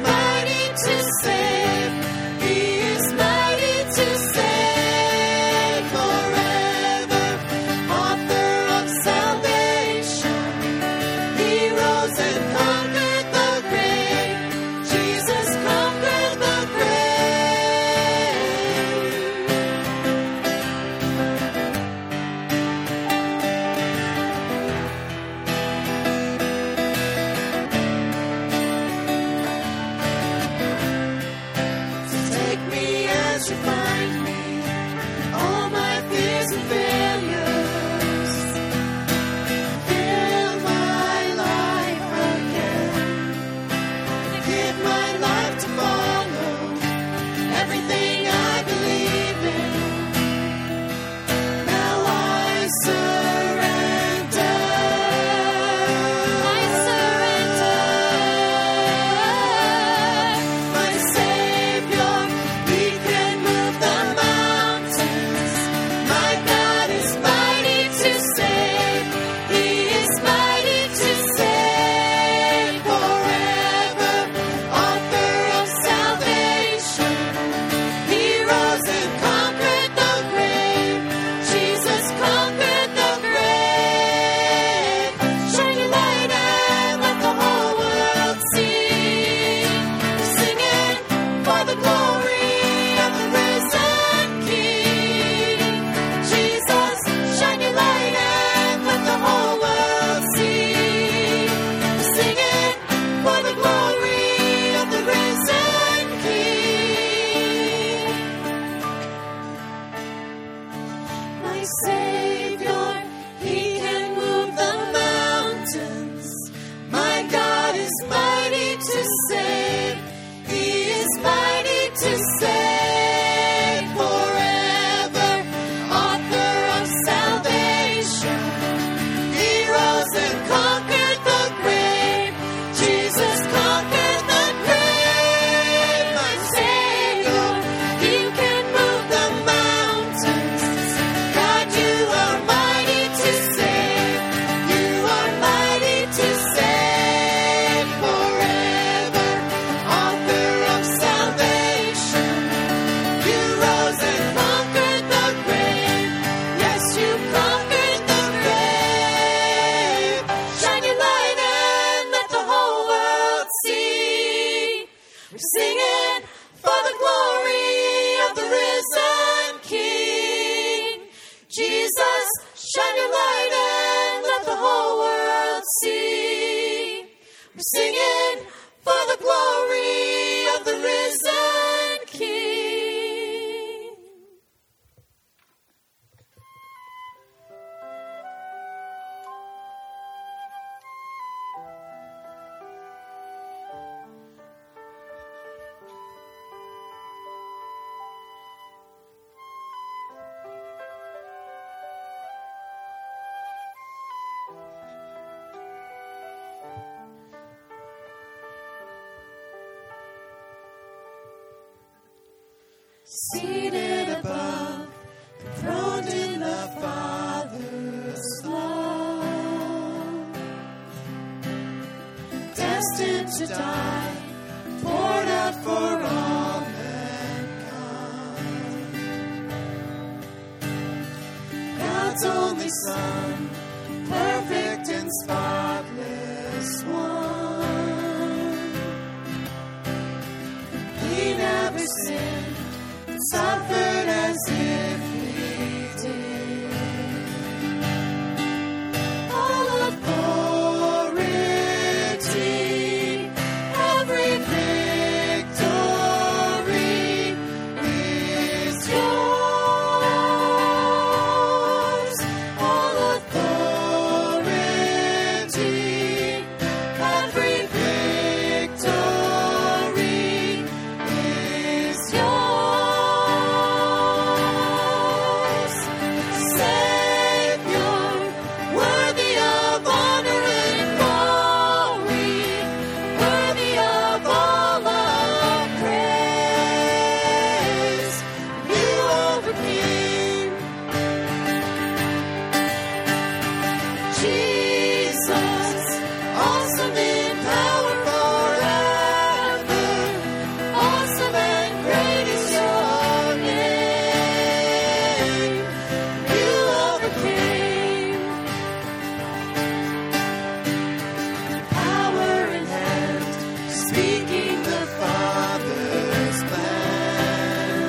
Mighty to save, He is mighty. Savior, He can move the mountains. My God is mighty to save. He is mighty to save forever. Author of salvation, He rose and conquered the grave. Jesus conquered the grave. My Savior, He can move the mountains. God, You are mighty to save. You are mighty to save forever. Author of salvation, You rose and conquered the grave. Yes, You conquered the grave. Shine Your light and let the whole world see. We're singing for the glory of the risen King. Jesus, shine Your light and let the whole world see. We're singing for the glory of the risen King. Seated above, enthroned in the Father's love, destined to die, poured out for all mankind. God's only Son, perfect and spotless one. He never sinned, suffered as if He did. All authority, every victory is Yours. All authority, every victory is Yours. Savior, worthy of honor and glory, worthy of all our praise. You overcame, Jesus, awesome in power forever. Awesome and great is Your name. You overcame, power in hand, speaking the Father's plan,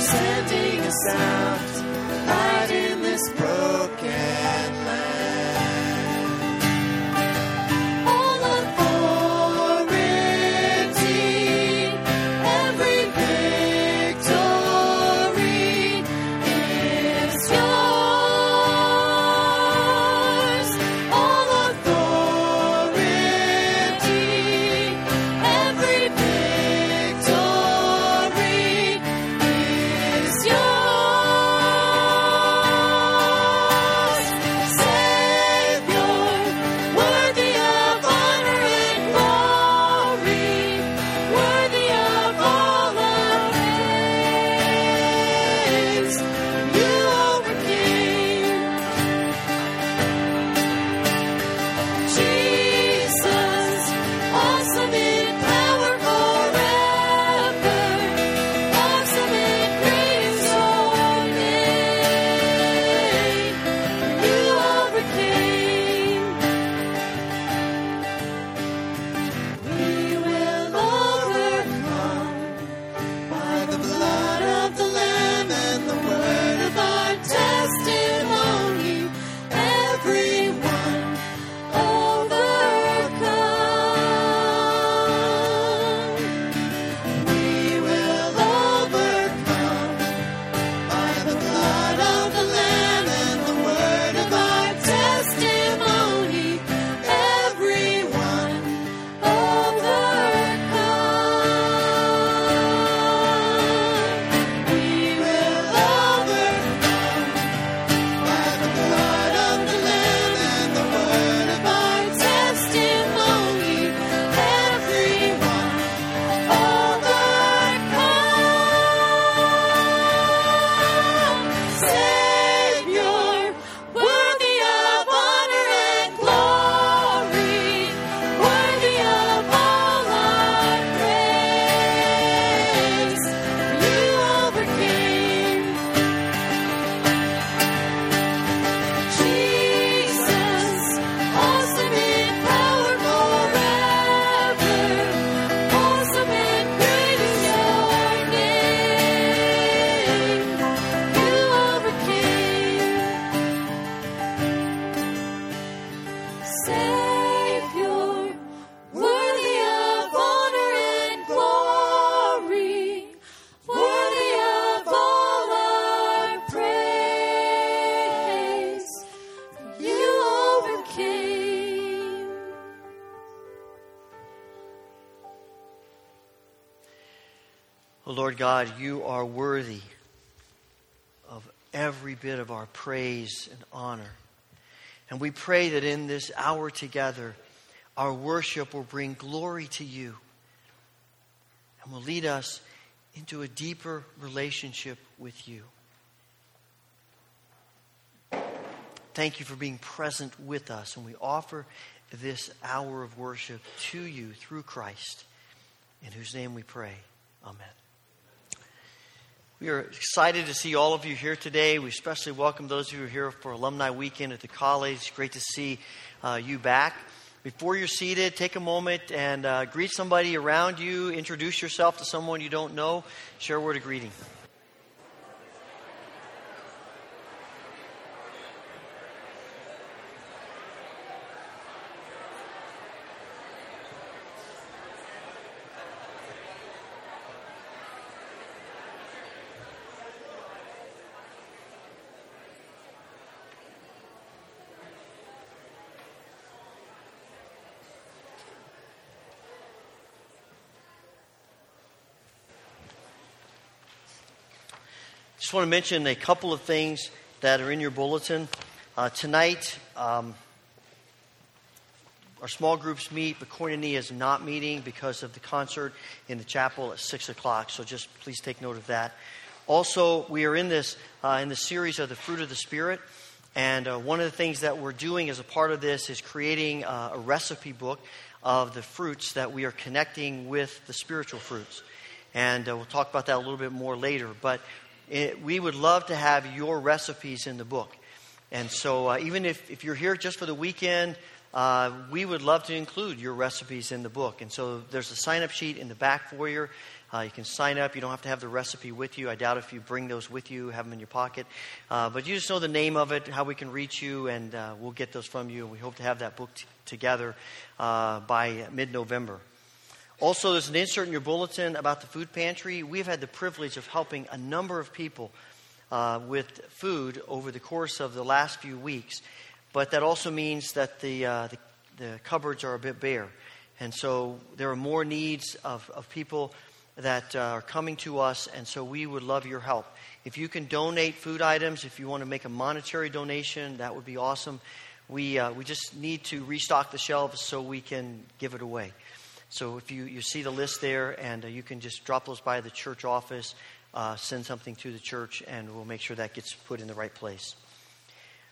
sending us out, light in this broken land. All authority, every victory is Yours. All authority, every victory is Yours. Lord God, you are worthy of every bit of our praise and honor. And we pray that in this hour together, our worship will bring glory to you and will lead us into a deeper relationship with you. Thank you for being present with us, and we offer this hour of worship to you through Christ, in whose name we pray. Amen. We are excited to see all of you here today. We especially welcome those who are here for Alumni Weekend at the college. Great to see you back. Before you're seated, take a moment and greet somebody around you. Introduce yourself to someone you don't know. Share a word of greeting. Just want to mention a couple of things that are in your bulletin. Tonight, our small groups meet, but Koinonia is not meeting because of the concert in the chapel at 6 o'clock. So just please take note of that. Also, we are in the series of the Fruit of the Spirit. And one of the things that we're doing as a part of this is creating a recipe book of the fruits that we are connecting with the spiritual fruits. And we'll talk about that a little bit more later. But we would love to have your recipes in the book. And so even if you're here just for the weekend, we would love to include your recipes in the book. And so there's a sign-up sheet in the back foyer. You can sign up. You don't have to have the recipe with you. I doubt if you bring those with you, have them in your pocket. But you just know the name of it, how we can reach you, and we'll get those from you. And we hope to have that book together by mid-November. Also, there's an insert in your bulletin about the food pantry. We've had the privilege of helping a number of people with food over the course of the last few weeks. But that also means that the cupboards are a bit bare. And so there are more needs of people that are coming to us. And so we would love your help. If you can donate food items, if you want to make a monetary donation, that would be awesome. We just need to restock the shelves so we can give it away. So if you see the list there, and you can just drop those by the church office, send something to the church, and we'll make sure that gets put in the right place.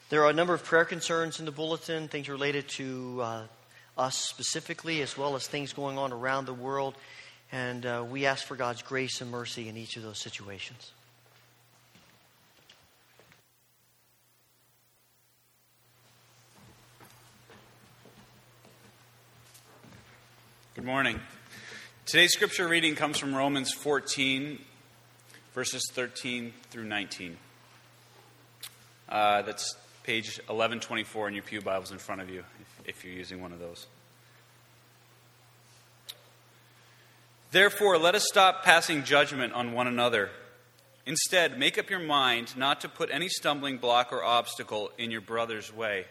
There are a number of prayer concerns in the bulletin, things related to us specifically, as well as things going on around the world. And we ask for God's grace and mercy in each of those situations. Good morning. Today's scripture reading comes from Romans 14, verses 13 through 19. That's page 1124 in your pew Bibles in front of you, if you're using one of those. Therefore, let us stop passing judgment on one another. Instead, make up your mind not to put any stumbling block or obstacle in your brother's way.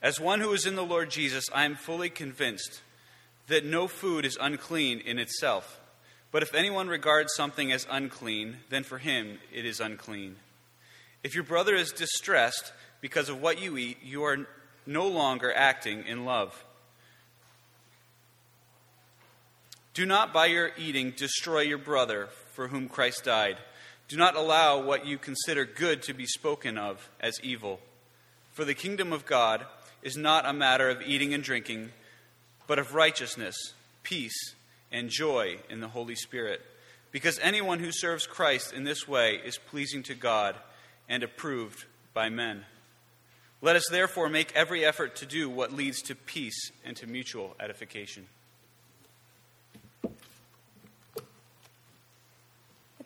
As one who is in the Lord Jesus, I am fully convinced that no food is unclean in itself. But if anyone regards something as unclean, then for him it is unclean. If your brother is distressed because of what you eat, you are no longer acting in love. Do not by your eating destroy your brother for whom Christ died. Do not allow what you consider good to be spoken of as evil. For the kingdom of God is not a matter of eating and drinking, but of righteousness, peace, and joy in the Holy Spirit. Because anyone who serves Christ in this way is pleasing to God and approved by men. Let us therefore make every effort to do what leads to peace and to mutual edification. At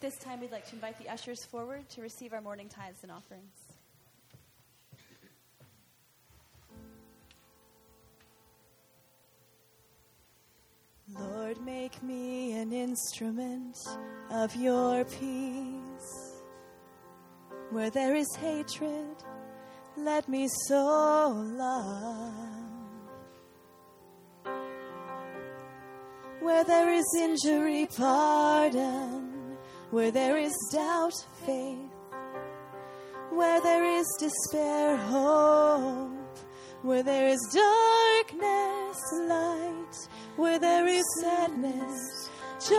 this time, we'd like to invite the ushers forward to receive our morning tithes and offerings. Lord, make me an instrument of your peace. Where there is hatred, let me sow love. Where there is injury, pardon. Where there is doubt, faith. Where there is despair, hope. Where there is darkness, light. Where there is sadness, joy.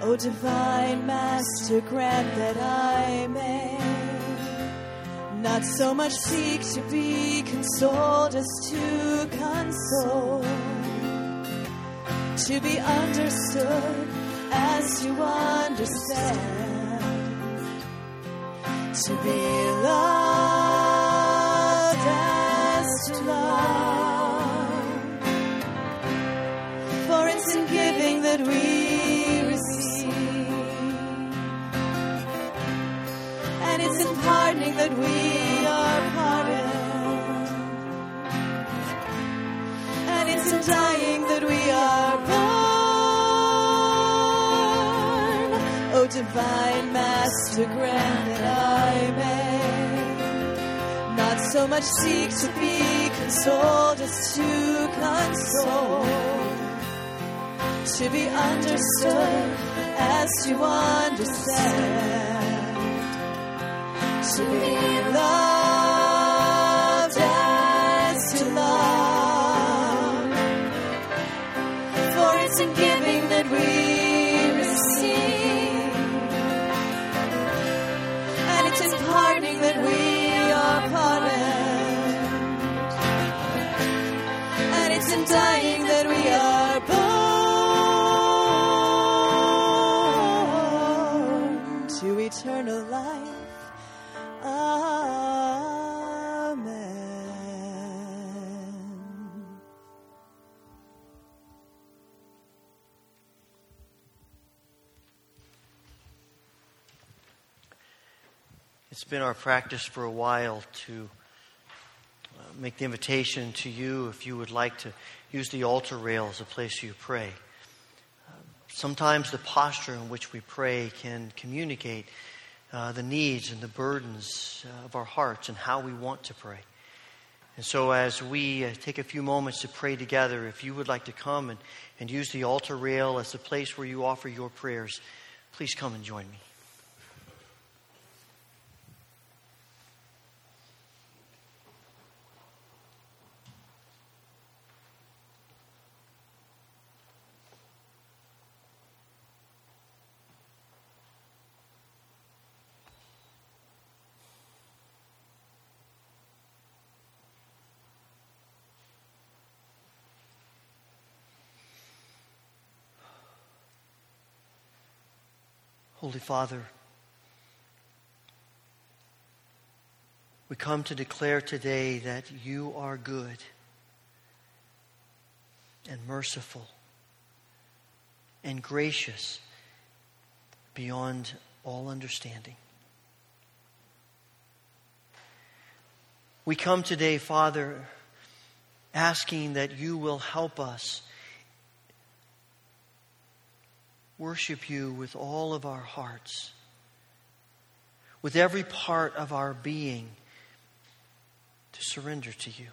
O divine Master, grant that I may not so much seek to be consoled as to console, to be understood as you understand, to be loved as to love. For it's in giving that we receive, and it's in pardoning that we are pardoned, and it's in dying that we are born. O divine Master, grant that I may not so much seek to be consoled as to console, to be understood as you understand, to be loved as to love. For it's in giving that we receive, pardoning that we are pardoned, and it's in dying that we are born to eternal life. Amen. It's been our practice for a while to make the invitation to you if you would like to use the altar rail as a place you pray. Sometimes the posture in which we pray can communicate the needs and the burdens of our hearts and how we want to pray. And so as we take a few moments to pray together, if you would like to come and use the altar rail as the place where you offer your prayers, please come and join me. Holy Father, we come to declare today that you are good and merciful and gracious beyond all understanding. We come today, Father, asking that you will help us worship you with all of our hearts, with every part of our being, to surrender to you.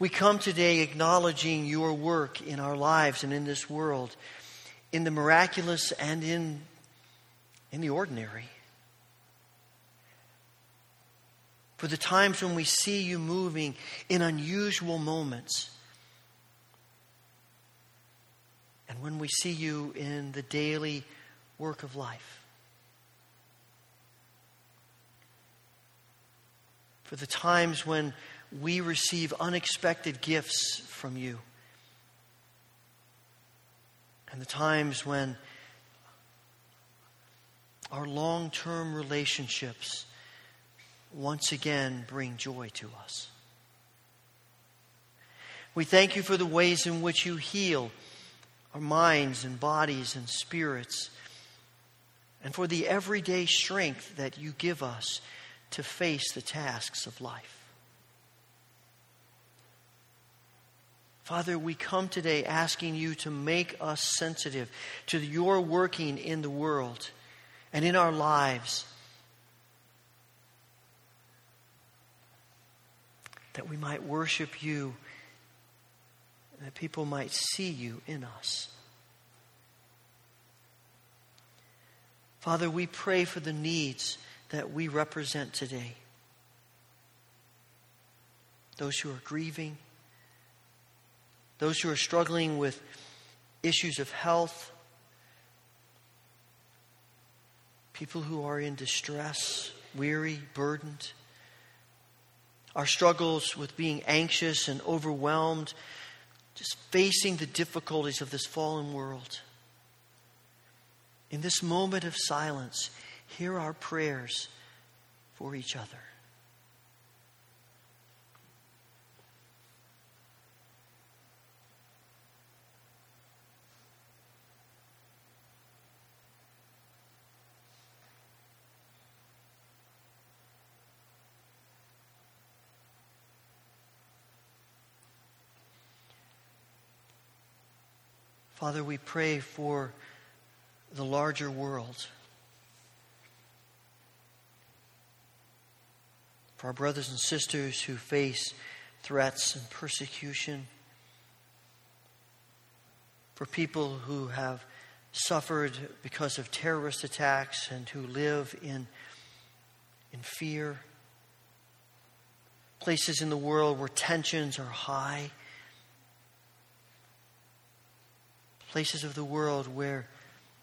We come today acknowledging your work in our lives and in this world, in the miraculous and in the ordinary. For the times when we see you moving in unusual moments, and when we see you in the daily work of life. For the times when we receive unexpected gifts from you. And the times when our long-term relationships once again bring joy to us. We thank you for the ways in which you heal our minds and bodies and spirits, and for the everyday strength that you give us to face the tasks of life. Father, we come today asking you to make us sensitive to your working in the world and in our lives, that we might worship you, and that people might see you in us. Father, we pray for the needs that we represent today. Those who are grieving, those who are struggling with issues of health, people who are in distress, weary, burdened, our struggles with being anxious and overwhelmed, just facing the difficulties of this fallen world. In this moment of silence, hear our prayers for each other. Father, we pray for the larger world, for our brothers and sisters who face threats and persecution, for people who have suffered because of terrorist attacks and who live in fear, places in the world where tensions are high, places of the world where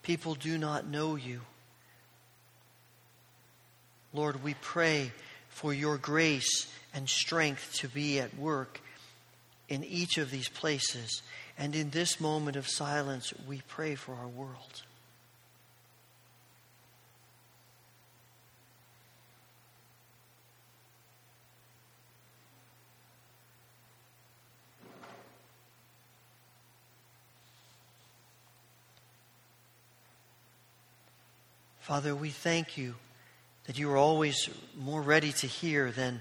people do not know you. Lord, we pray for your grace and strength to be at work in each of these places. And in this moment of silence, we pray for our world. Father, we thank you that you are always more ready to hear than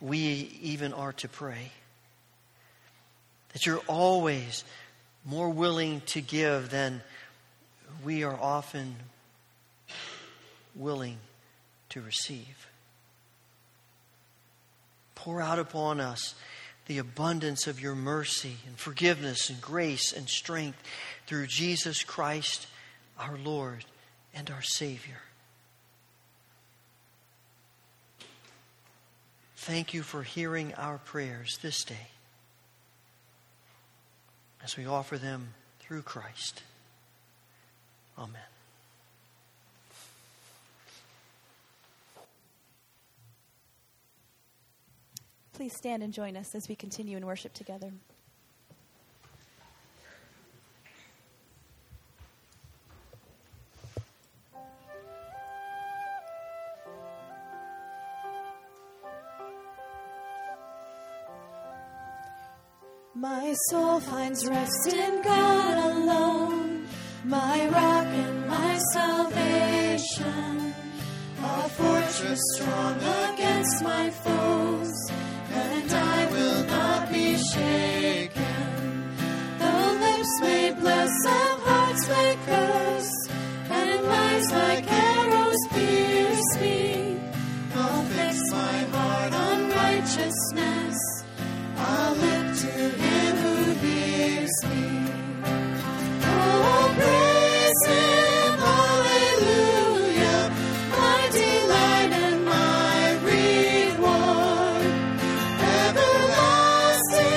we even are to pray. That you're always more willing to give than we are often willing to receive. Pour out upon us the abundance of your mercy and forgiveness and grace and strength through Jesus Christ, our Lord and our Savior. Thank you for hearing our prayers this day as we offer them through Christ. Amen. Please stand and join us as we continue in worship together. My soul finds rest in God alone, my rock and my salvation, a fortress strong against my foes, and I will not be shaken. Though lips may bless and hearts may curse, and lies like arrows pierce me, I'll fix my heart on righteousness, I'll look to him who hears me. Oh, praise him, hallelujah, my delight and my reward, everlasting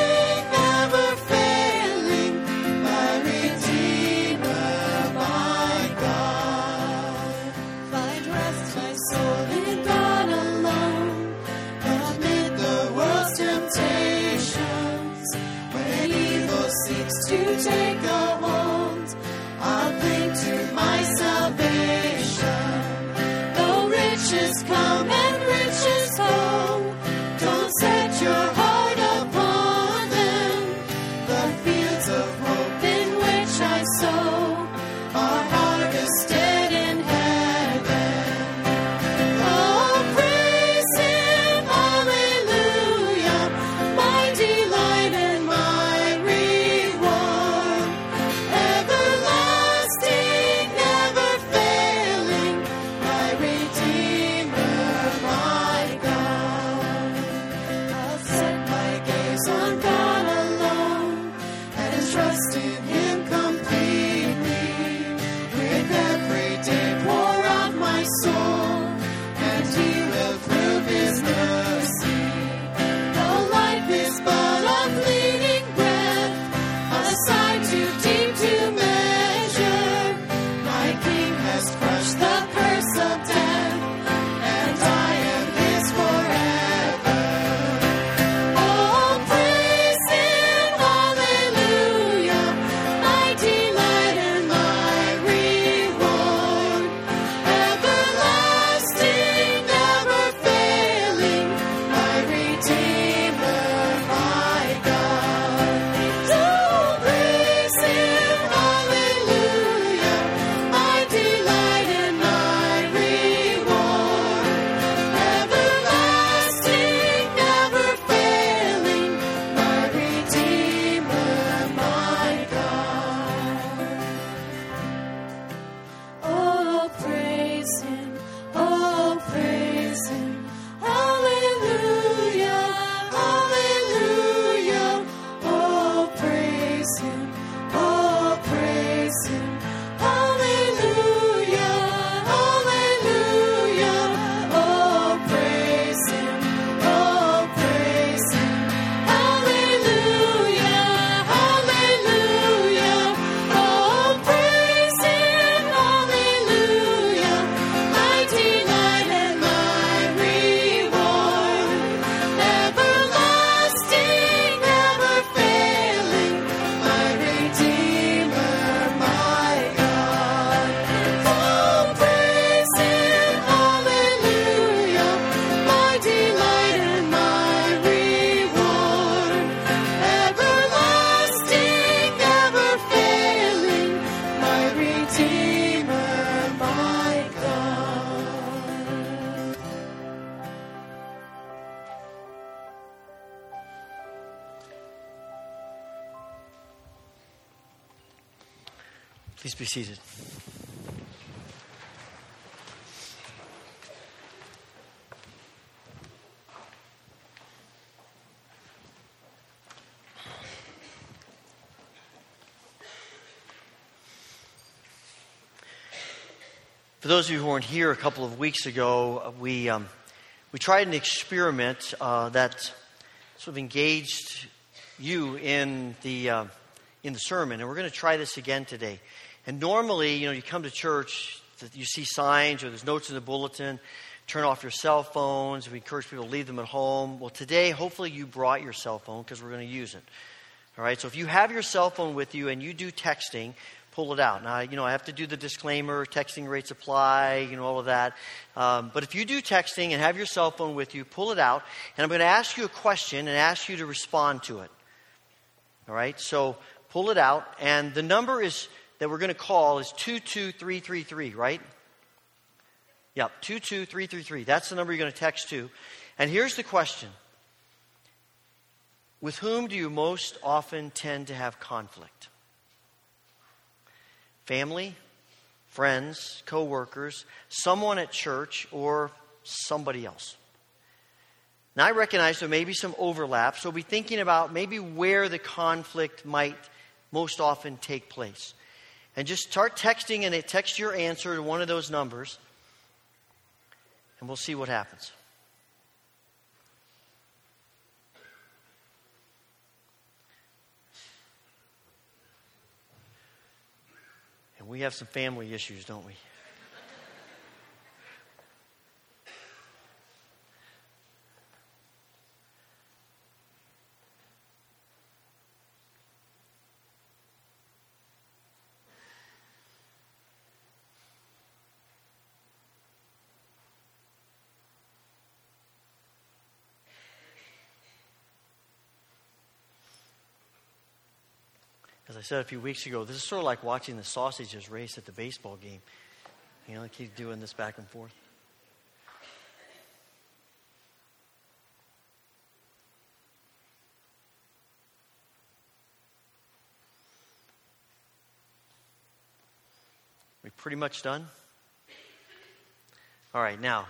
Please be seated. For those of you who weren't here a couple of weeks ago, we tried an experiment that sort of engaged you in the sermon, and we're going to try this again today. And normally, you come to church, you see signs, or there's notes in the bulletin, turn off your cell phones. We encourage people to leave them at home. Well, today, hopefully you brought your cell phone because we're going to use it. All right, so if you have your cell phone with you and you do texting, pull it out. Now, I have to do the disclaimer, texting rates apply, all of that. But if you do texting and have your cell phone with you, pull it out. And I'm going to ask you a question and ask you to respond to it. All right, so pull it out. And the number that we're going to call is 22333, right? Yep, 22333. That's the number you're going to text to. And here's the question. With whom do you most often tend to have conflict? Family, friends, coworkers, someone at church, or somebody else? Now, I recognize there may be some overlap, so be thinking about maybe where the conflict might most often take place. And just start texting and text your answer to one of those numbers. And we'll see what happens. And we have some family issues, don't we? As I said a few weeks ago, this is sort of like watching the sausages race at the baseball game. They keep doing this back and forth. We pretty much done? All right, now,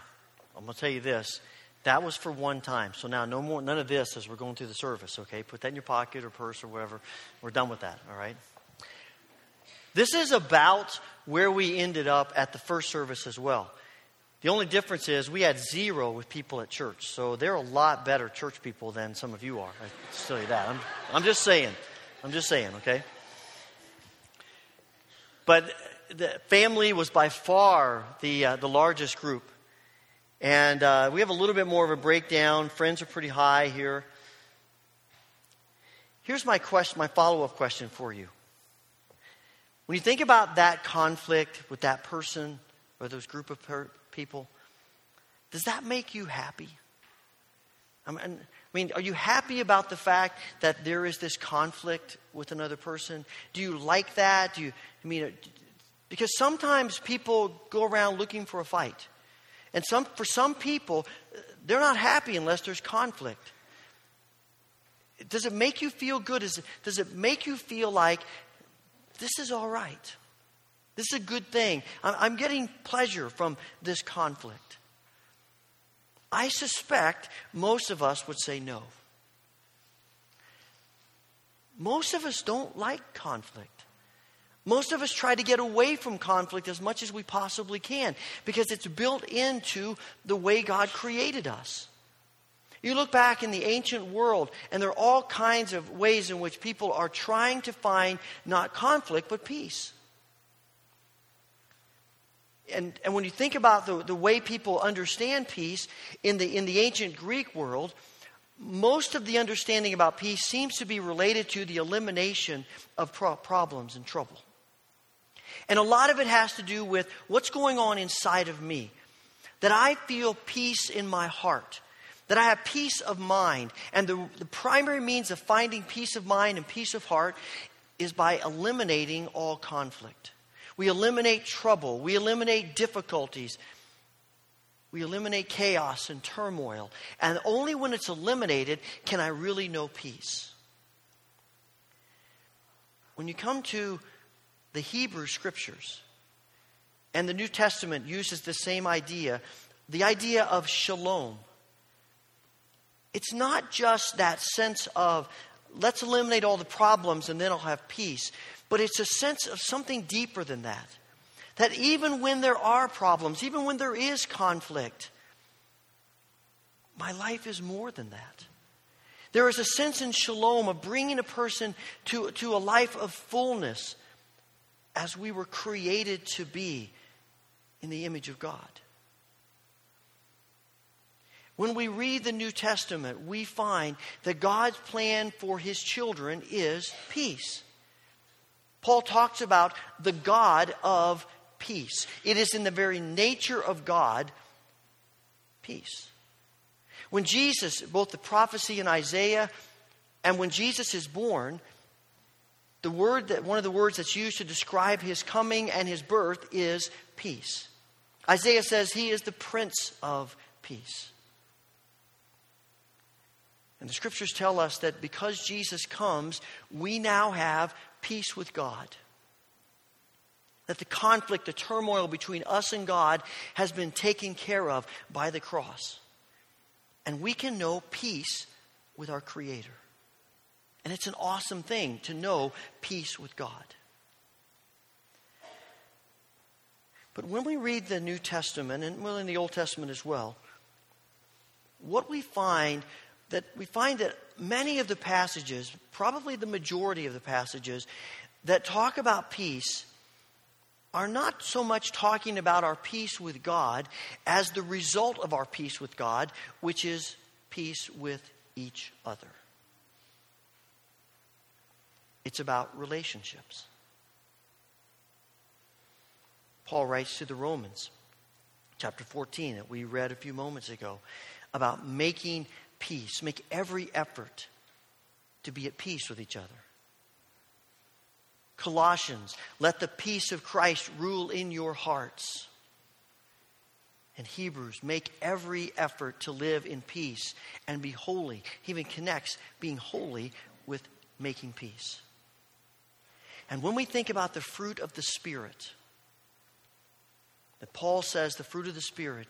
I'm going to tell you this. That was for one time. So now no more, none of this as we're going through the service, okay? Put that in your pocket or purse or whatever. We're done with that, all right? This is about where we ended up at the first service as well. The only difference is we had zero with people at church. So they're a lot better church people than some of you are. I tell you that. I'm just saying. I'm just saying, okay? But the family was by far the largest group. And we have a little bit more of a breakdown. Friends are pretty high here. Here's my question, my follow-up question for you. When you think about that conflict with that person or those group of people, does that make you happy? I mean, are you happy about the fact that there is this conflict with another person? Do you like that? Because sometimes people go around looking for a fight. And for some people, they're not happy unless there's conflict. Does it make you feel good? Does it make you feel like this is all right? This is a good thing. I'm getting pleasure from this conflict. I suspect most of us would say no. Most of us don't like conflict. Most of us try to get away from conflict as much as we possibly can because it's built into the way God created us. You look back in the ancient world, and there are all kinds of ways in which people are trying to find not conflict but peace. And when you think about the way people understand peace in the ancient Greek world, most of the understanding about peace seems to be related to the elimination of problems and trouble. And a lot of it has to do with what's going on inside of me. That I feel peace in my heart. That I have peace of mind. And the primary means of finding peace of mind and peace of heart is by eliminating all conflict. We eliminate trouble. We eliminate difficulties. We eliminate chaos and turmoil. And only when it's eliminated can I really know peace. When you come to the Hebrew Scriptures and the New Testament uses the same idea, the idea of shalom. It's not just that sense of let's eliminate all the problems and then I'll have peace, but it's a sense of something deeper than that. That even when there are problems, even when there is conflict, my life is more than that. There is a sense in shalom of bringing a person to a life of fullness as we were created to be in the image of God. When we read the New Testament, we find that God's plan for his children is peace. Paul talks about the God of peace. It is in the very nature of God, peace. When Jesus, both the prophecy in Isaiah and when Jesus is born, the word that one of the words that's used to describe his coming and his birth is peace. Isaiah says he is the Prince of Peace. And the Scriptures tell us that because Jesus comes, we now have peace with God. That the conflict, the turmoil between us and God has been taken care of by the cross. And we can know peace with our Creator. And it's an awesome thing to know peace with God. But when we read the New Testament, and well, in the Old Testament as well, what we find that many of the passages, probably the majority of the passages that talk about peace are not so much talking about our peace with God as the result of our peace with God, which is peace with each other. It's about relationships. Paul writes to the Romans, chapter 14, that we read a few moments ago, about making peace. Make every effort to be at peace with each other. Colossians, let the peace of Christ rule in your hearts. And Hebrews, make every effort to live in peace and be holy. He even connects being holy with making peace. And when we think about the fruit of the Spirit, that Paul says the fruit of the Spirit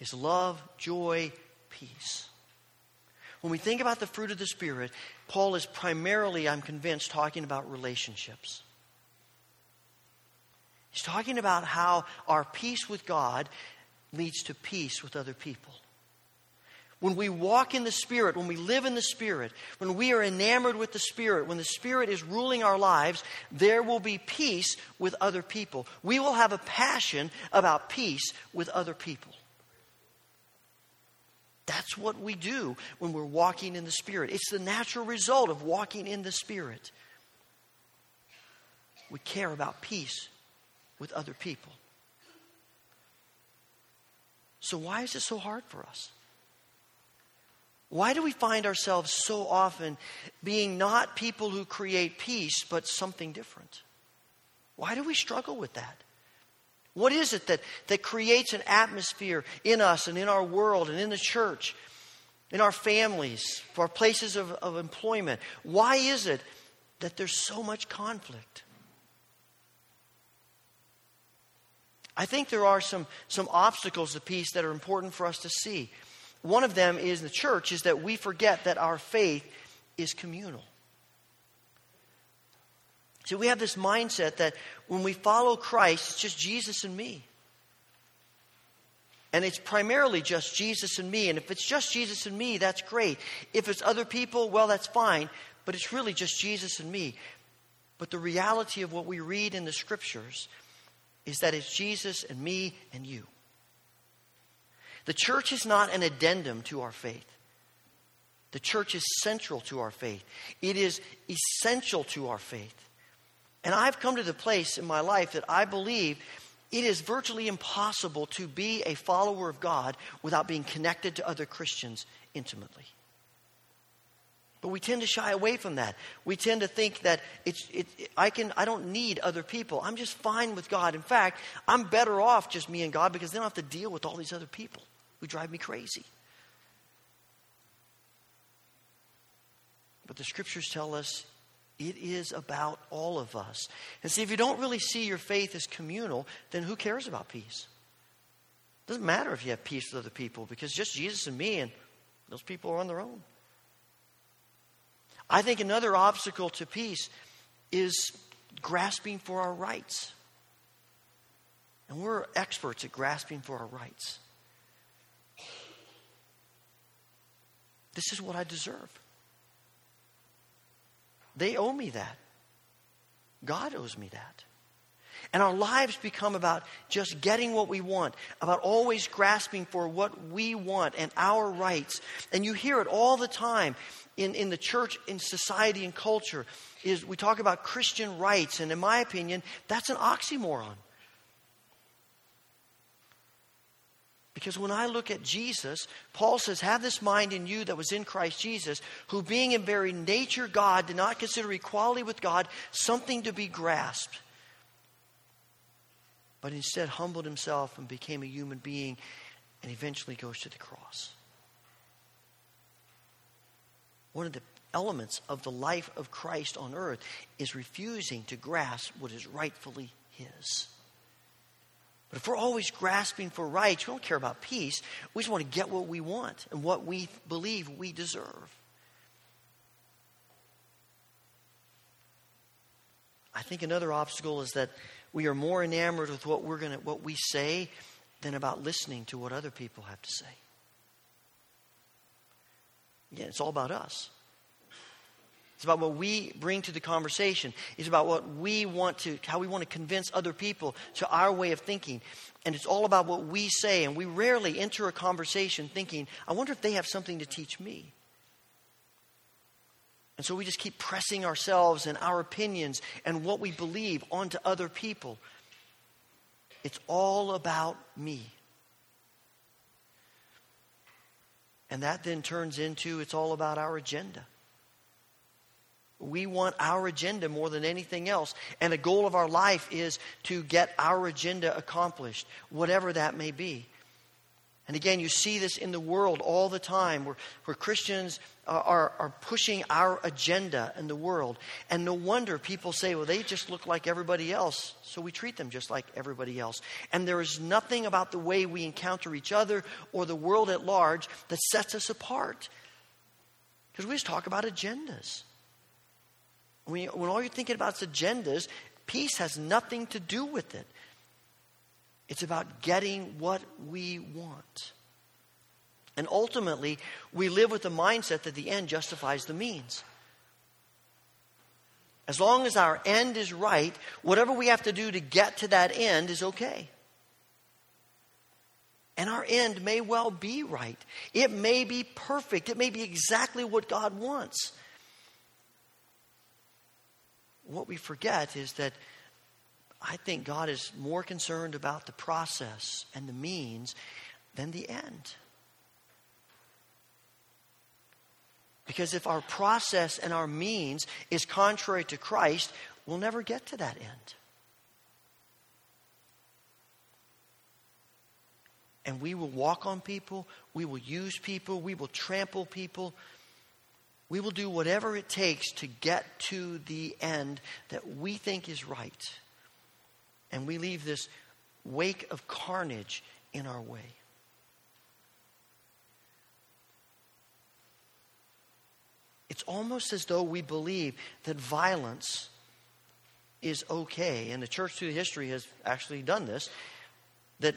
is love, joy, peace. When we think about the fruit of the Spirit, Paul is primarily, I'm convinced, talking about relationships. He's talking about how our peace with God leads to peace with other people. When we walk in the Spirit, when we live in the Spirit, when we are enamored with the Spirit, when the Spirit is ruling our lives, there will be peace with other people. We will have a passion about peace with other people. That's what we do when we're walking in the Spirit. It's the natural result of walking in the Spirit. We care about peace with other people. So why is it so hard for us? Why do we find ourselves so often being not people who create peace, but something different? Why do we struggle with that? What is it that creates an atmosphere in us and in our world and in the church, in our families, for our places of employment? Why is it that there's so much conflict? I think there are some obstacles to peace that are important for us to see. One of them is the church is that we forget that our faith is communal. See, we have this mindset that when we follow Christ, it's just Jesus and me. And it's primarily just Jesus and me. And if it's just Jesus and me, that's great. If it's other people, well, that's fine. But it's really just Jesus and me. But the reality of what we read in the Scriptures is that it's Jesus and me and you. The church is not an addendum to our faith. The church is central to our faith. It is essential to our faith. And I've come to the place in my life that I believe it is virtually impossible to be a follower of God without being connected to other Christians intimately. But we tend to shy away from that. We tend to think that I don't need other people. I'm just fine with God. In fact, I'm better off just me and God because then I don't have to deal with all these other people who drive me crazy. But the Scriptures tell us It is about all of us. And see, if you don't really see your faith as communal, then who cares about peace? It doesn't matter if you have peace with other people, because just Jesus and me, and those people are on their own. I think another obstacle to peace is grasping for our rights. And we're experts at grasping for our rights. This is what I deserve. They owe me that. God owes me that. And our lives become about just getting what we want, about always grasping for what we want and our rights. And you hear it all the time in the church, in society, and culture. Is we talk about Christian rights, and in my opinion, that's an oxymoron. Because when I look at Jesus, Paul says, have this mind in you that was in Christ Jesus, who being in very nature God, did not consider equality with God something to be grasped, but instead humbled himself and became a human being and eventually goes to the cross. One of the elements of the life of Christ on earth is refusing to grasp what is rightfully his. But if we're always grasping for rights, we don't care about peace. We just want to get what we want and what we believe we deserve. I think another obstacle is that we are more enamored with what we say than about listening to what other people have to say. Again, it's all about us. It's about what we bring to the conversation. It's about how we want to convince other people to our way of thinking. And it's all about what we say. And we rarely enter a conversation thinking, I wonder if they have something to teach me. And so we just keep pressing ourselves and our opinions and what we believe onto other people. It's all about me. And that then turns into, it's all about our agenda. We want our agenda more than anything else. And a goal of our life is to get our agenda accomplished, whatever that may be. And again, you see this in the world all the time where Christians are pushing our agenda in the world. And no wonder people say, well, they just look like everybody else, so we treat them just like everybody else. And there is nothing about the way we encounter each other or the world at large that sets us apart. Because we just talk about agendas. When all you're thinking about is agendas, peace has nothing to do with it. It's about getting what we want. And ultimately, we live with the mindset that the end justifies the means. As long as our end is right, whatever we have to do to get to that end is okay. And our end may well be right. It may be perfect. It may be exactly what God wants. What we forget is that I think God is more concerned about the process and the means than the end. Because if our process and our means is contrary to Christ, we'll never get to that end. And we will walk on people, we will use people, we will trample people. We will do whatever it takes to get to the end that we think is right. And we leave this wake of carnage in our way. It's almost as though we believe that violence is okay. And the church through history has actually done this. That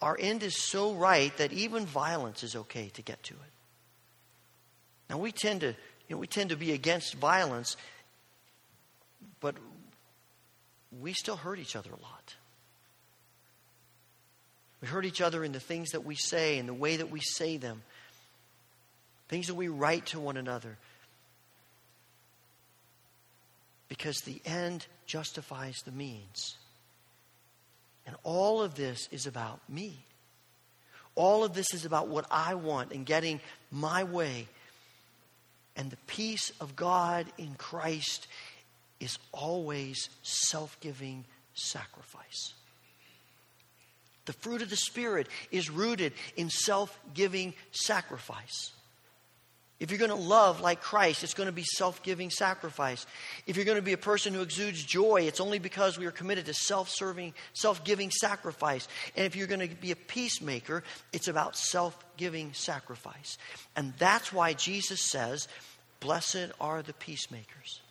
our end is so right that even violence is okay to get to it. Now we tend to be against violence, but we still hurt each other a lot. We hurt each other in the things that we say and the way that we say them, things that we write to one another, because the end justifies the means. And all of this is about me. All of this is about what I want and getting my way. And the peace of God in Christ is always self-giving sacrifice. The fruit of the Spirit is rooted in self-giving sacrifice. If you're going to love like Christ, it's going to be self-giving sacrifice. If you're going to be a person who exudes joy, it's only because we are committed to self-serving, self-giving sacrifice. And if you're going to be a peacemaker, it's about self-giving sacrifice. And that's why Jesus says, "Blessed are the peacemakers,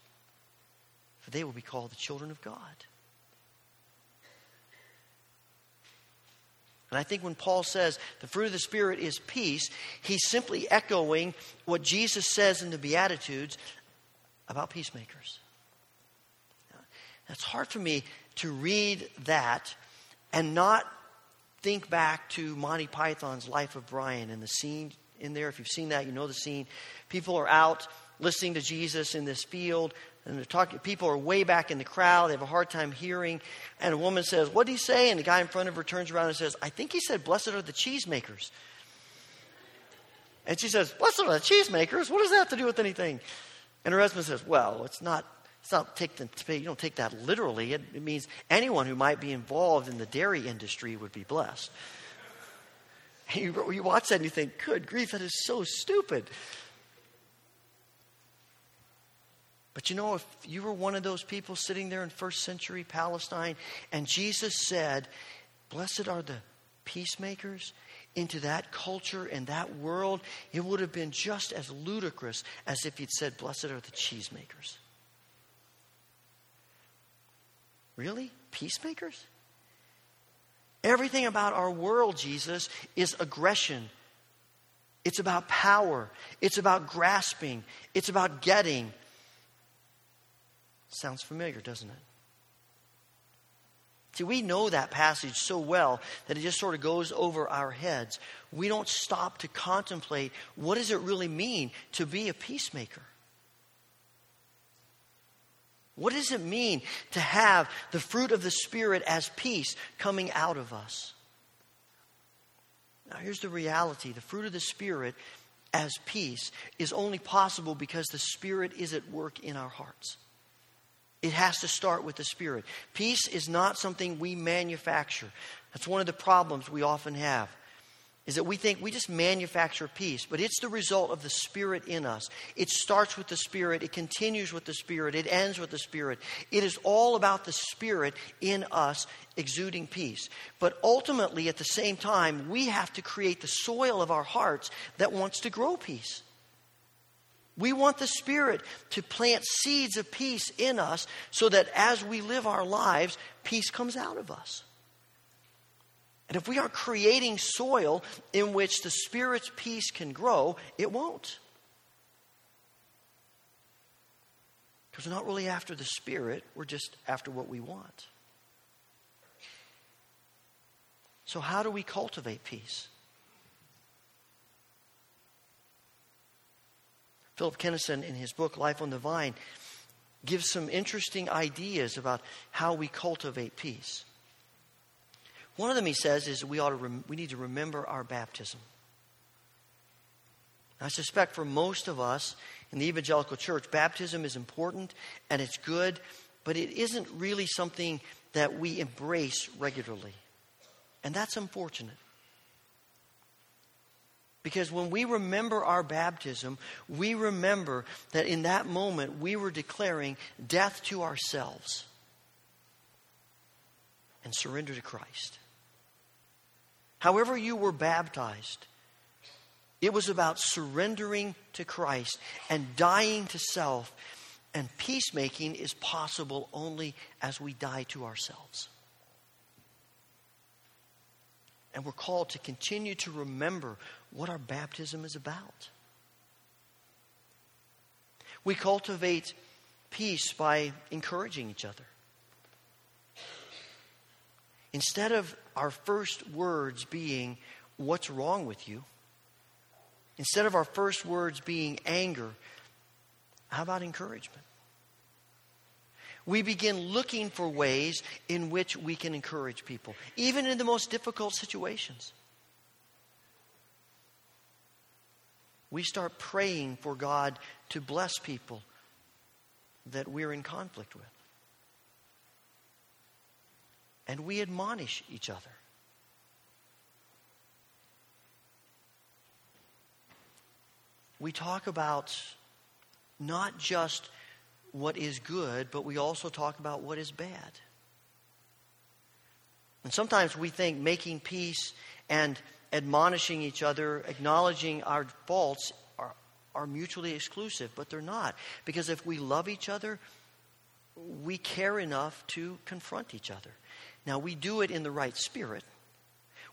for they will be called the children of God." And I think when Paul says the fruit of the Spirit is peace, he's simply echoing what Jesus says in the Beatitudes about peacemakers. Now, it's hard for me to read that and not think back to Monty Python's Life of Brian and the scene in there. If you've seen that, you know the scene. People are out listening to Jesus in this field, and they're talking. People are way back in the crowd. They have a hard time hearing. And a woman says, "What did he say?" And the guy in front of her turns around and says, "I think he said, 'Blessed are the cheesemakers.'" And she says, "Blessed are the cheesemakers? What does that have to do with anything?" And her husband says, "Well, you don't take that literally. It means anyone who might be involved in the dairy industry would be blessed." And you watch that and you think, "Good grief, that is so stupid." But you know, if you were one of those people sitting there in first century Palestine and Jesus said, "Blessed are the peacemakers," into that culture and that world, it would have been just as ludicrous as if he'd said, "Blessed are the cheesemakers." Really? Peacemakers? Everything about our world, Jesus, is aggression. It's about power. It's about grasping. It's about getting. Sounds familiar, doesn't it? See, we know that passage so well that it just sort of goes over our heads. We don't stop to contemplate, what does it really mean to be a peacemaker? What does it mean to have the fruit of the Spirit as peace coming out of us? Now, here's the reality. The fruit of the Spirit as peace is only possible because the Spirit is at work in our hearts. It has to start with the Spirit. Peace is not something we manufacture. That's one of the problems we often have, is that we think we just manufacture peace, but it's the result of the Spirit in us. It starts with the Spirit. It continues with the Spirit. It ends with the Spirit. It is all about the Spirit in us exuding peace. But ultimately, at the same time, we have to create the soil of our hearts that wants to grow peace. We want the Spirit to plant seeds of peace in us so that as we live our lives, peace comes out of us. And if we aren't creating soil in which the Spirit's peace can grow, it won't. Because we're not really after the Spirit, we're just after what we want. So how do we cultivate peace? Philip Kennison, in his book, Life on the Vine, gives some interesting ideas about how we cultivate peace. One of them, he says, is we need to remember our baptism. I suspect for most of us in the evangelical church, baptism is important and it's good, but it isn't really something that we embrace regularly. And that's unfortunate. Because when we remember our baptism, we remember that in that moment we were declaring death to ourselves and surrender to Christ. However you were baptized, it was about surrendering to Christ and dying to self. And peacemaking is possible only as we die to ourselves. And we're called to continue to remember what our baptism is about. We cultivate peace by encouraging each other. Instead of our first words being, "What's wrong with you?" Instead of our first words being anger, how about encouragement? We begin looking for ways in which we can encourage people, even in the most difficult situations. We start praying for God to bless people that we're in conflict with. And we admonish each other. we talk about not just what is good, but we also talk about what is bad. And sometimes we think making peace and admonishing each other, acknowledging our faults are mutually exclusive, but they're not. Because if we love each other, we care enough to confront each other. Now, we do it in the right spirit.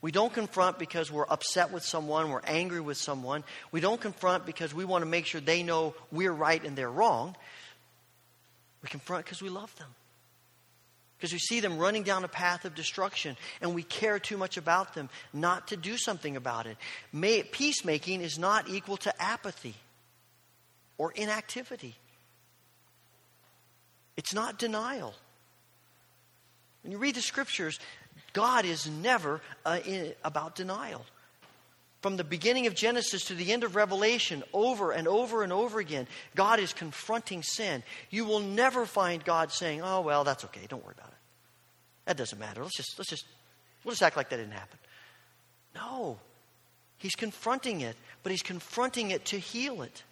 We don't confront because we're upset with someone, we're angry with someone. We don't confront because we want to make sure they know we're right and they're wrong. We confront because we love them. Because we see them running down a path of destruction and we care too much about them not to do something about it. Peacemaking is not equal to apathy or inactivity. It's not denial. When you read the scriptures, God is never about denial. From the beginning of Genesis to the end of Revelation, over and over and over again, God is confronting sin. You will never find God saying, "Oh, well, that's okay. Don't worry about it. That doesn't matter. We'll just act like that didn't happen." No. He's confronting it, but he's confronting it to heal it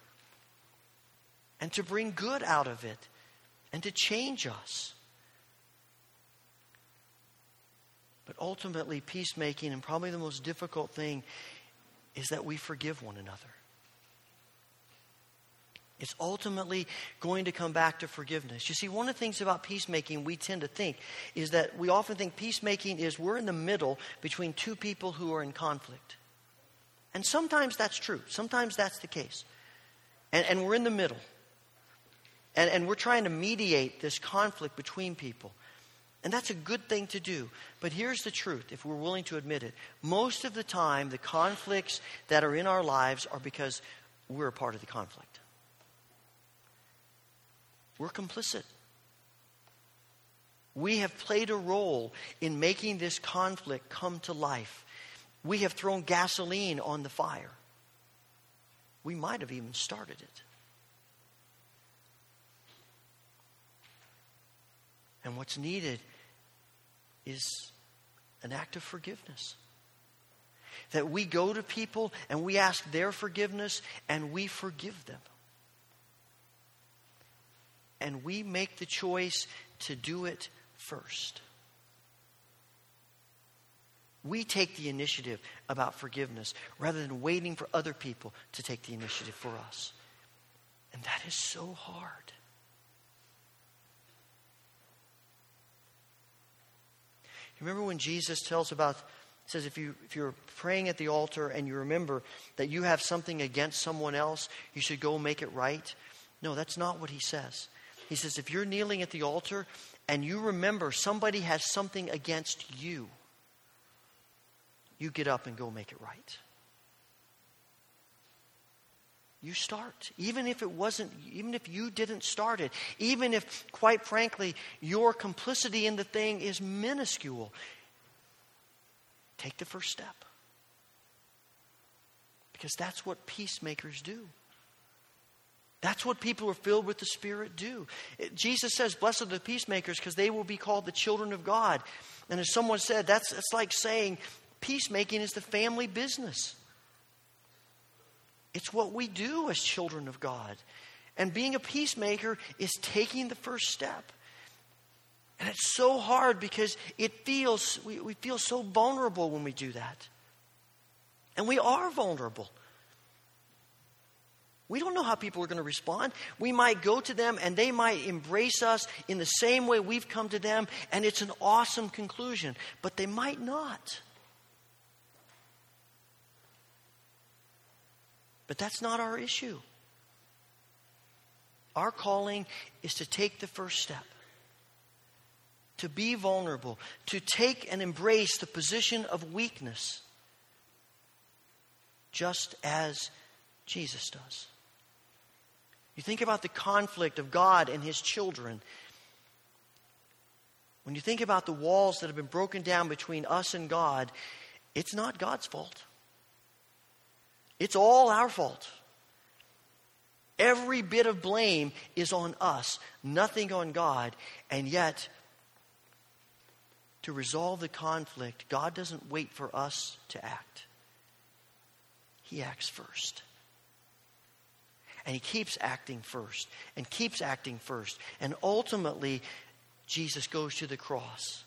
and to bring good out of it and to change us. But ultimately, peacemaking, and probably the most difficult thing, is that we forgive one another. It's ultimately going to come back to forgiveness. You see, one of the things about peacemaking we tend to think is that we often think peacemaking is we're in the middle between two people who are in conflict. And sometimes that's true. Sometimes that's the case. And we're in the middle. And we're trying to mediate this conflict between people. And that's a good thing to do. But here's the truth, if we're willing to admit it. Most of the time, the conflicts that are in our lives are because we're a part of the conflict. We're complicit. We have played a role in making this conflict come to life. We have thrown gasoline on the fire. We might have even started it. And what's needed is an act of forgiveness. That we go to people and we ask their forgiveness and we forgive them. And we make the choice to do it first. We take the initiative about forgiveness rather than waiting for other people to take the initiative for us. And that is so hard. Remember when Jesus says if you're praying at the altar and you remember that you have something against someone else, you should go make it right? No, that's not what he says. He says if you're kneeling at the altar and you remember somebody has something against you, you get up and go make it right. You start, even if you didn't start it, even if, quite frankly, your complicity in the thing is minuscule, take the first step. Because that's what peacemakers do. That's what people who are filled with the Spirit do. Jesus says, "Blessed are the peacemakers, because they will be called the children of God." And as someone said, that's like saying peacemaking is the family business. It's what we do as children of God. And being a peacemaker is taking the first step. And it's so hard because we feel so vulnerable when we do that. And we are vulnerable. We don't know how people are going to respond. We might go to them and they might embrace us in the same way we've come to them. And it's an awesome conclusion. But they might not. But that's not our issue. Our calling is to take the first step, to be vulnerable, to take and embrace the position of weakness, just as Jesus does. You think about the conflict of God and his children. When you think about the walls that have been broken down between us and God, it's not God's fault. It's all our fault. Every bit of blame is on us, nothing on God. And yet, to resolve the conflict, God doesn't wait for us to act. He acts first. And he keeps acting first and keeps acting first. And ultimately, Jesus goes to the cross.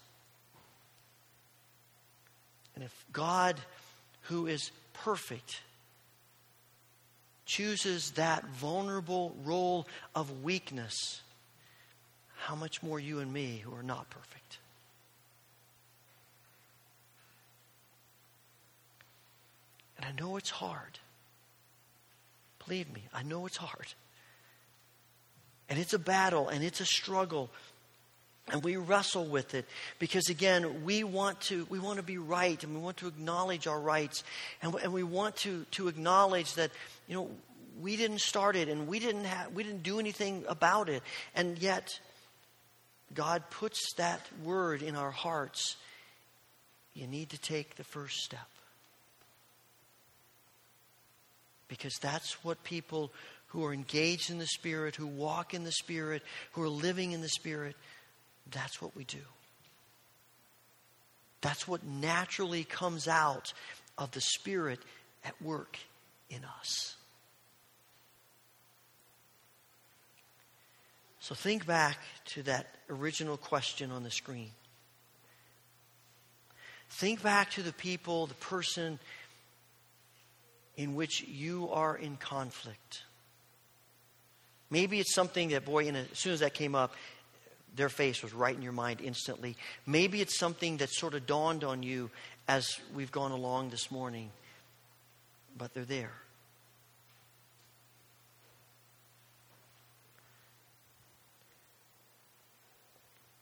And if God, who is perfect, chooses that vulnerable role of weakness, how much more you and me who are not perfect? And I know it's hard. Believe me, I know it's hard. And it's a battle and it's a struggle. And we wrestle with it because, again, we want to be right, and we want to acknowledge our rights, and we want to acknowledge that, you know, we didn't start it and we didn't do anything about it, and yet God puts that word in our hearts. You need to take the first step, because that's what people who are engaged in the Spirit, who walk in the Spirit, who are living in the Spirit. That's what we do. That's what naturally comes out of the Spirit at work in us. So think back to that original question on the screen. Think back to the people, the person in which you are in conflict. Maybe it's something that, as soon as that came up, their face was right in your mind instantly. Maybe it's something that sort of dawned on you as we've gone along this morning, but they're there.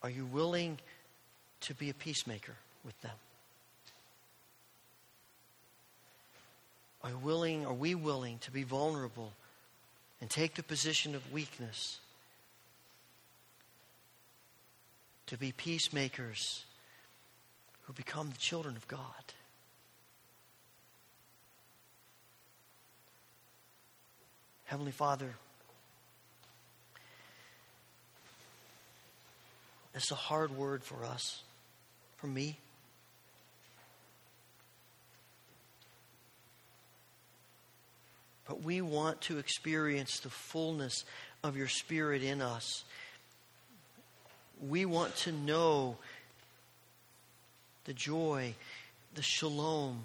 Are you willing to be a peacemaker with them? Are we willing to be vulnerable and take the position of weakness? To be peacemakers who become the children of God. Heavenly Father, it's a hard word for us, for me. But we want to experience the fullness of your Spirit in us. We want to know the joy, the shalom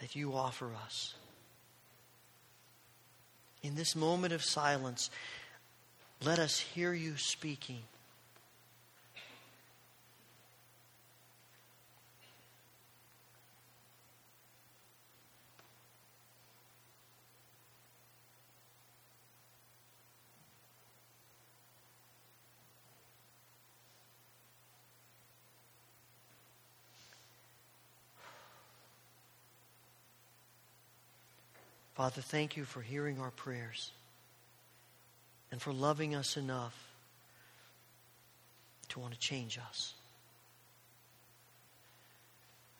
that you offer us. In this moment of silence, let us hear you speaking. Father, thank you for hearing our prayers and for loving us enough to want to change us,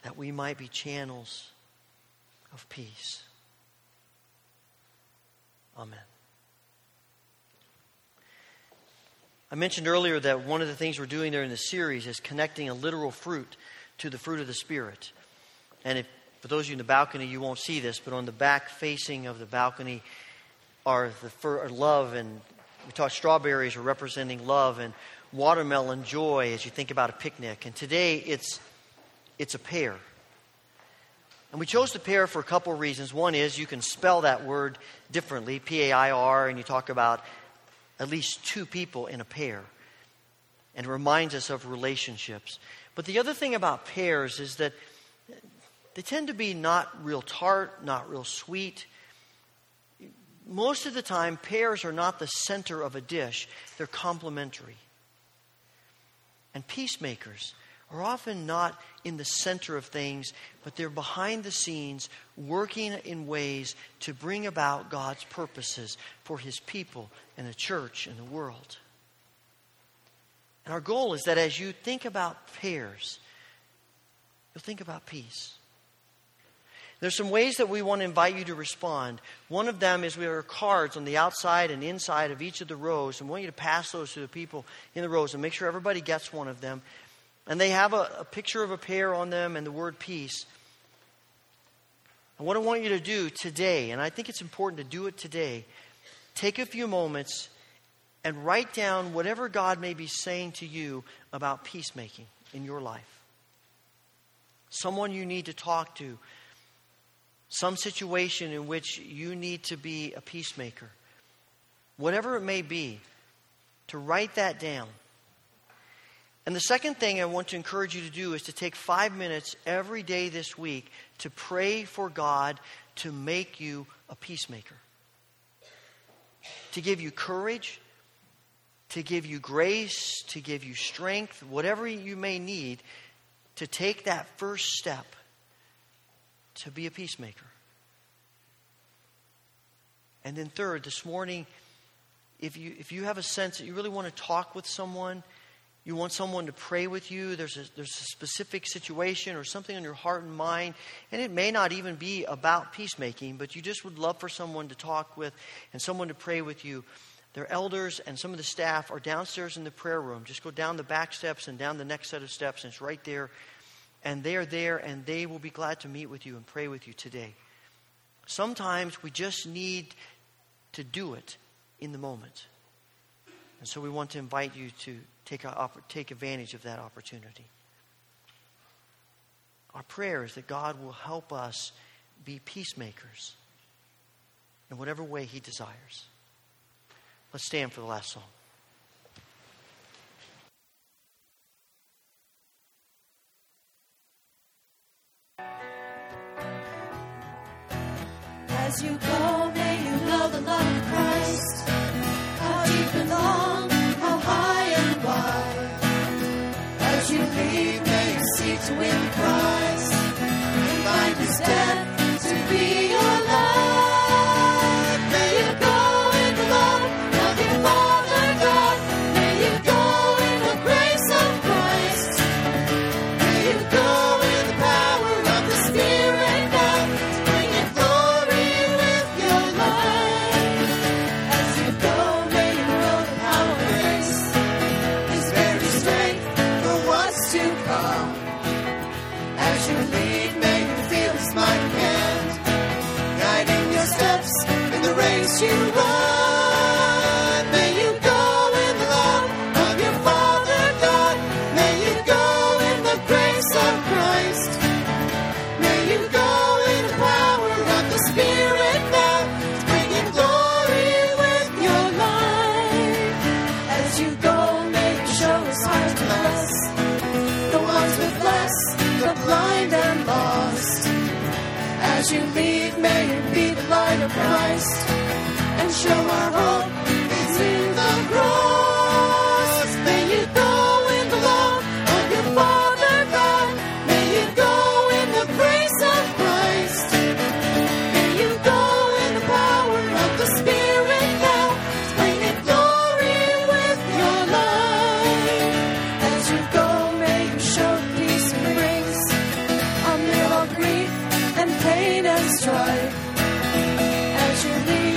that we might be channels of peace. Amen. I mentioned earlier that one of the things we're doing there in the series is connecting a literal fruit to the fruit of the Spirit. And if for those of you in the balcony, you won't see this, but on the back facing of the balcony are love, and we talked strawberries are representing love, and watermelon joy as you think about a picnic. And today it's a pear. And we chose the pear for a couple of reasons. One is you can spell that word differently, P-A-I-R, and you talk about at least two people in a pear. And it reminds us of relationships. But the other thing about pears is that they tend to be not real tart, not real sweet. Most of the time, pears are not the center of a dish. They're complementary. And peacemakers are often not in the center of things, but they're behind the scenes working in ways to bring about God's purposes for his people and the church and the world. And our goal is that as you think about pears, you'll think about peace. There's some ways that we want to invite you to respond. One of them is we have cards on the outside and inside of each of the rows, and we want you to pass those to the people in the rows and make sure everybody gets one of them. And they have a picture of a pear on them and the word peace. And what I want you to do today, and I think it's important to do it today, take a few moments and write down whatever God may be saying to you about peacemaking in your life. Someone you need to talk to. Some situation in which you need to be a peacemaker. Whatever it may be, to write that down. And the second thing I want to encourage you to do is to take 5 minutes every day this week to pray for God to make you a peacemaker. To give you courage, to give you grace, to give you strength, whatever you may need to take that first step to be a peacemaker. And then third, this morning, if you have a sense that you really want to talk with someone, you want someone to pray with you, there's a specific situation or something on your heart and mind, and it may not even be about peacemaking, but you just would love for someone to talk with and someone to pray with you. Their elders and some of the staff are downstairs in the prayer room. Just go down the back steps and down the next set of steps, and it's right there. And they are there, and they will be glad to meet with you and pray with you today. Sometimes we just need to do it in the moment. And so we want to invite you to take advantage of that opportunity. Our prayer is that God will help us be peacemakers in whatever way He desires. Let's stand for the last song. As you go, may you know the love of Christ, how deep and long, how high and wide. As you leave, may you see to win Christ, and find His death to be your life. May you go in the love of your Father God, may you go in the grace of Christ, may you go in the power of the Spirit God. You run, may you go in the love of your Father God, may you go in the grace of Christ, may you go in the power of the Spirit now, bringing glory with your life. As you go, may you show us how to bless the ones with less, the blind and lost. As you leave, may you be the light of Christ, and show our hope is in the cross. May you go in the love of your Father God, may you go in the grace of Christ, may you go in the power of the Spirit now, bringing glory with your life. As you go, may you show peace and grace, amid all grief and pain and strife. As you leave,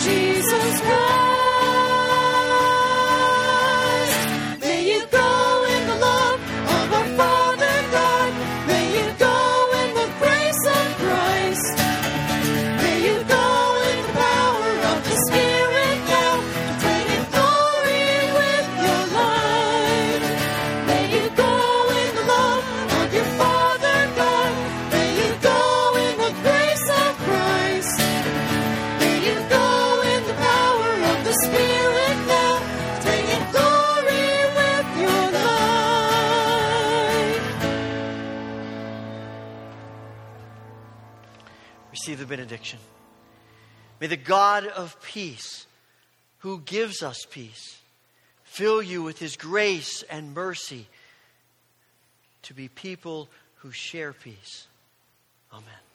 Jesus Christ, may you go in the love of our Father God, may you go in the grace of Christ, may you go in the power of the Spirit now, bringing glory with your life. May you go in the love of your Father God, may you go in the grace of Christ, may you go the Spirit now, bringing glory with your life. Receive the benediction. May the God of peace, who gives us peace, fill you with His grace and mercy to be people who share peace. Amen.